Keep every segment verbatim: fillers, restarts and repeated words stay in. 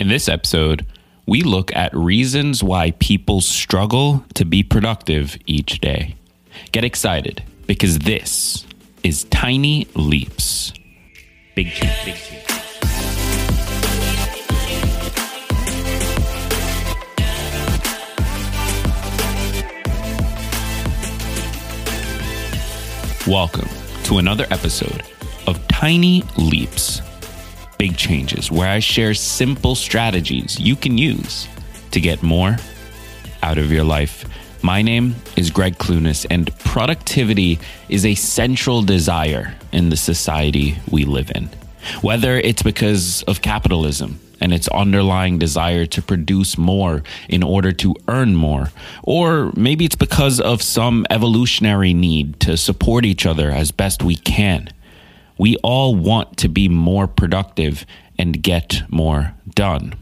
In this episode, we look at reasons why people struggle to be productive each day. Get excited, because this is Tiny Leaps. Big cheap, big cheap. Welcome to another episode of Tiny Leaps, Big Changes, where I share simple strategies you can use to get more out of your life. My name is Greg Clunis, and productivity is a central desire in the society we live in. Whether it's because of capitalism and its underlying desire to produce more in order to earn more, or maybe it's because of some evolutionary need to support each other as best we can. We all want to be more productive and get more done.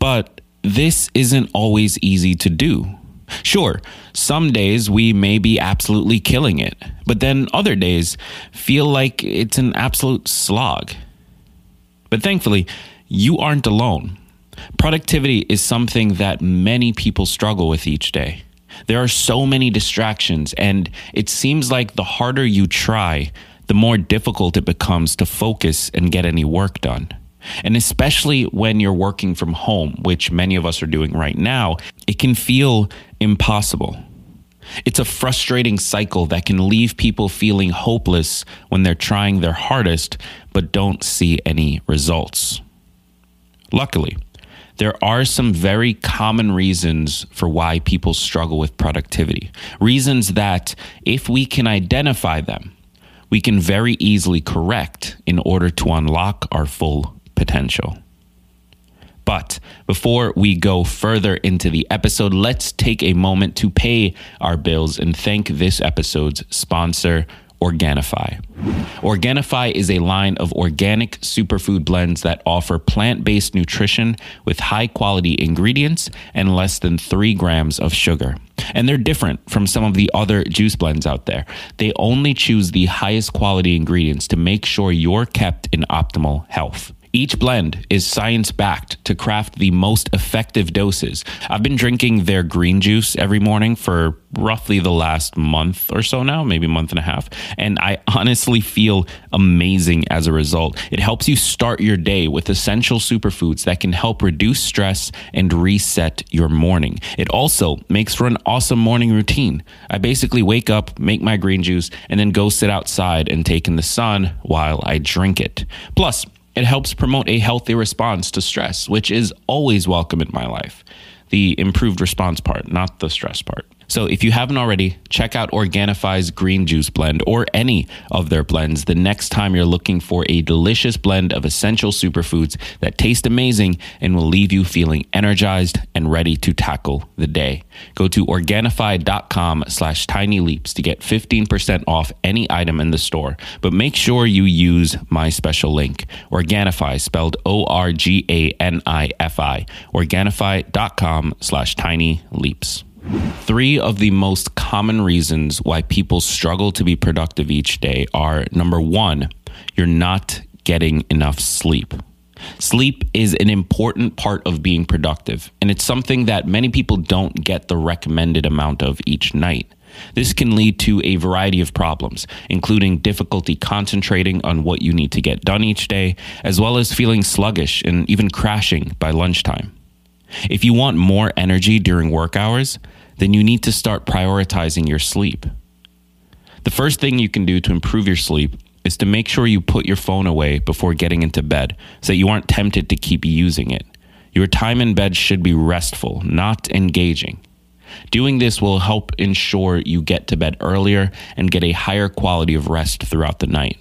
But this isn't always easy to do. Sure, some days we may be absolutely killing it, but then other days feel like it's an absolute slog. But thankfully, you aren't alone. Productivity is something that many people struggle with each day. There are so many distractions, and it seems like the harder you try, the more difficult it becomes to focus and get any work done. And especially when you're working from home, which many of us are doing right now, it can feel impossible. It's a frustrating cycle that can leave people feeling hopeless when they're trying their hardest but don't see any results. Luckily, there are some very common reasons for why people struggle with productivity. Reasons that, if we can identify them, we can very easily correct in order to unlock our full potential. But before we go further into the episode, let's take a moment to pay our bills and thank this episode's sponsor, Organifi. Organifi is a line of organic superfood blends that offer plant-based nutrition with high-quality ingredients and less than three grams of sugar. And they're different from some of the other juice blends out there. They only choose the highest quality ingredients to make sure you're kept in optimal health. Each blend is science-backed to craft the most effective doses. I've been drinking their green juice every morning for roughly the last month or so now, maybe a month and a half, and I honestly feel amazing as a result. It helps you start your day with essential superfoods that can help reduce stress and reset your morning. It also makes for an awesome morning routine. I basically wake up, make my green juice, and then go sit outside and take in the sun while I drink it. Plus, it helps promote a healthy response to stress, which is always welcome in my life. The improved response part, not the stress part. So if you haven't already, check out Organifi's green juice blend or any of their blends the next time you're looking for a delicious blend of essential superfoods that taste amazing and will leave you feeling energized and ready to tackle the day. Go to Organifi.com slash tinyleaps to get fifteen percent off any item in the store, but make sure you use my special link, Organifi, spelled O R G A N I F I, Organifi.com slash tinyleaps. Three of the most common reasons why people struggle to be productive each day are, number one, you're not getting enough sleep. Sleep is an important part of being productive, and it's something that many people don't get the recommended amount of each night. This can lead to a variety of problems, including difficulty concentrating on what you need to get done each day, as well as feeling sluggish and even crashing by lunchtime. If you want more energy during work hours, then you need to start prioritizing your sleep. The first thing you can do to improve your sleep is to make sure you put your phone away before getting into bed so that you aren't tempted to keep using it. Your time in bed should be restful, not engaging. Doing this will help ensure you get to bed earlier and get a higher quality of rest throughout the night.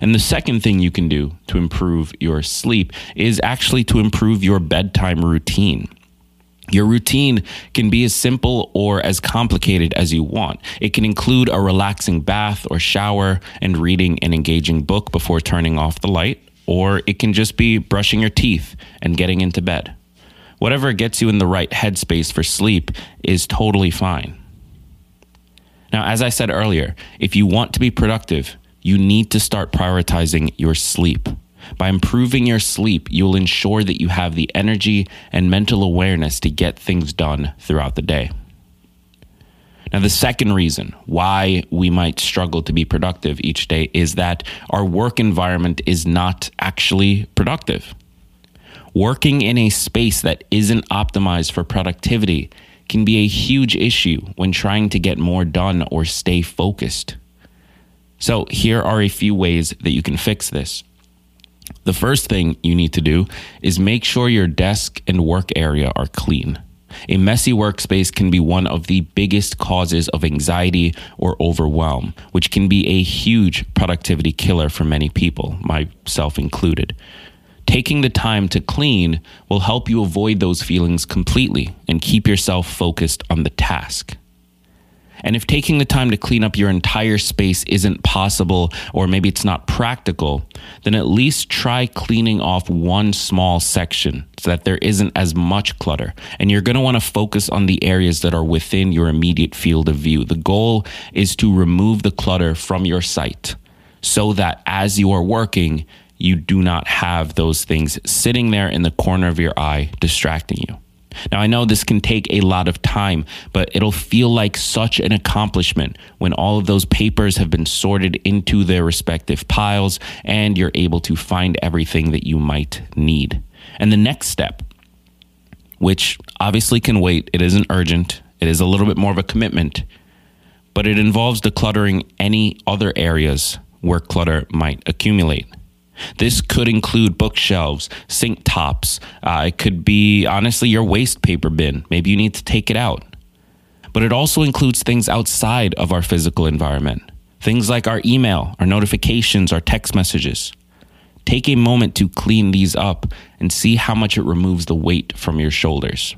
And the second thing you can do to improve your sleep is actually to improve your bedtime routine. Your routine can be as simple or as complicated as you want. It can include a relaxing bath or shower and reading an engaging book before turning off the light, or it can just be brushing your teeth and getting into bed. Whatever gets you in the right headspace for sleep is totally fine. Now, as I said earlier, if you want to be productive, you need to start prioritizing your sleep. By improving your sleep, you'll ensure that you have the energy and mental awareness to get things done throughout the day. Now, the second reason why we might struggle to be productive each day is that our work environment is not actually productive. Working in a space that isn't optimized for productivity can be a huge issue when trying to get more done or stay focused. So here are a few ways that you can fix this. The first thing you need to do is make sure your desk and work area are clean. A messy workspace can be one of the biggest causes of anxiety or overwhelm, which can be a huge productivity killer for many people, myself included. Taking the time to clean will help you avoid those feelings completely and keep yourself focused on the task. And if taking the time to clean up your entire space isn't possible, or maybe it's not practical, then at least try cleaning off one small section so that there isn't as much clutter. And you're going to want to focus on the areas that are within your immediate field of view. The goal is to remove the clutter from your site so that as you are working, you do not have those things sitting there in the corner of your eye distracting you. Now, I know this can take a lot of time, but it'll feel like such an accomplishment when all of those papers have been sorted into their respective piles and you're able to find everything that you might need. And the next step, which obviously can wait, it isn't urgent, it is a little bit more of a commitment, but it involves decluttering any other areas where clutter might accumulate. This could include bookshelves, sink tops. Uh, it could be, honestly, your waste paper bin. Maybe you need to take it out. But it also includes things outside of our physical environment. Things like our email, our notifications, our text messages. Take a moment to clean these up and see how much it removes the weight from your shoulders.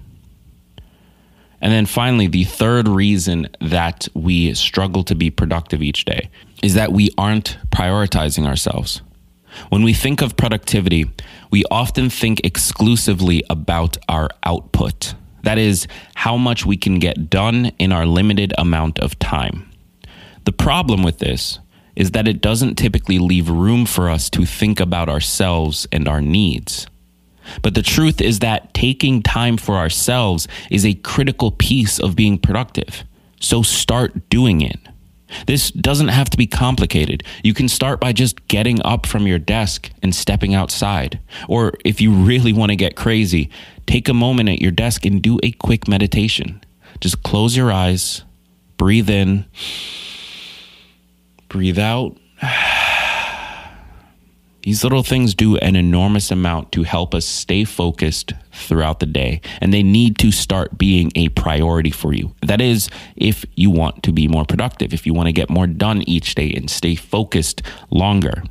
And then finally, the third reason that we struggle to be productive each day is that we aren't prioritizing ourselves. When we think of productivity, we often think exclusively about our output. That is, how much we can get done in our limited amount of time. The problem with this is that it doesn't typically leave room for us to think about ourselves and our needs. But the truth is that taking time for ourselves is a critical piece of being productive. So start doing it. This doesn't have to be complicated. You can start by just getting up from your desk and stepping outside. Or if you really want to get crazy, take a moment at your desk and do a quick meditation. Just close your eyes, breathe in, breathe out. These little things do an enormous amount to help us stay focused throughout the day, and they need to start being a priority for you. That is, if you want to be more productive, if you want to get more done each day and stay focused longer.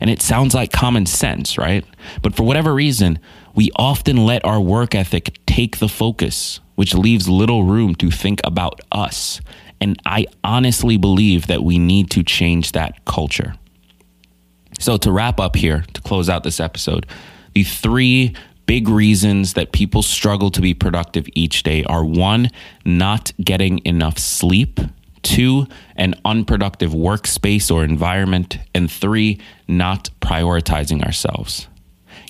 And it sounds like common sense, right? But for whatever reason, we often let our work ethic take the focus, which leaves little room to think about us. And I honestly believe that we need to change that culture. So to wrap up here, to close out this episode, the three big reasons that people struggle to be productive each day are: one, not getting enough sleep; two, an unproductive workspace or environment; and three, not prioritizing ourselves.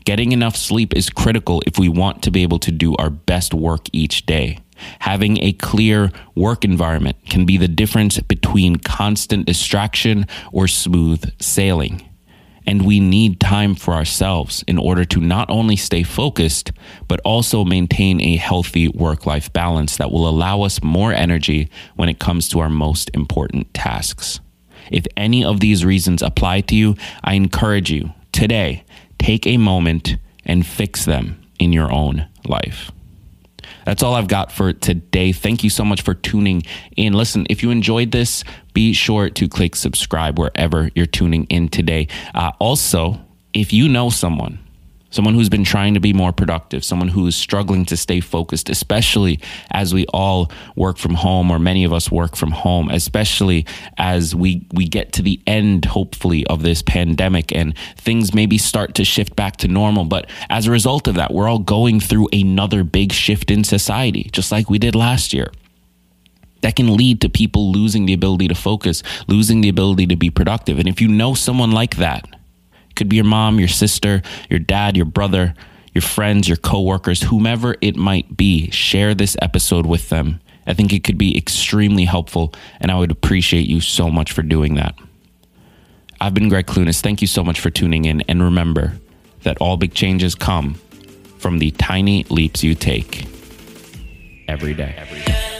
Getting enough sleep is critical if we want to be able to do our best work each day. Having a clear work environment can be the difference between constant distraction or smooth sailing. And we need time for ourselves in order to not only stay focused, but also maintain a healthy work-life balance that will allow us more energy when it comes to our most important tasks. If any of these reasons apply to you, I encourage you today, take a moment and fix them in your own life. That's all I've got for today. Thank you so much for tuning in. Listen, if you enjoyed this, be sure to click subscribe wherever you're tuning in today. Uh, also, if you know someone, someone who's been trying to be more productive, someone who is struggling to stay focused, especially as we all work from home, or many of us work from home, especially as we, we get to the end, hopefully, of this pandemic and things maybe start to shift back to normal. But as a result of that, we're all going through another big shift in society, just like we did last year. That can lead to people losing the ability to focus, losing the ability to be productive. And if you know someone like that, could be your mom, your sister, your dad, your brother, your friends, your coworkers, whomever it might be. Share this episode with them. I think it could be extremely helpful, and I would appreciate you so much for doing that. I've been Greg Clunis. Thank you so much for tuning in, and remember that all big changes come from the tiny leaps you take every day. Every day.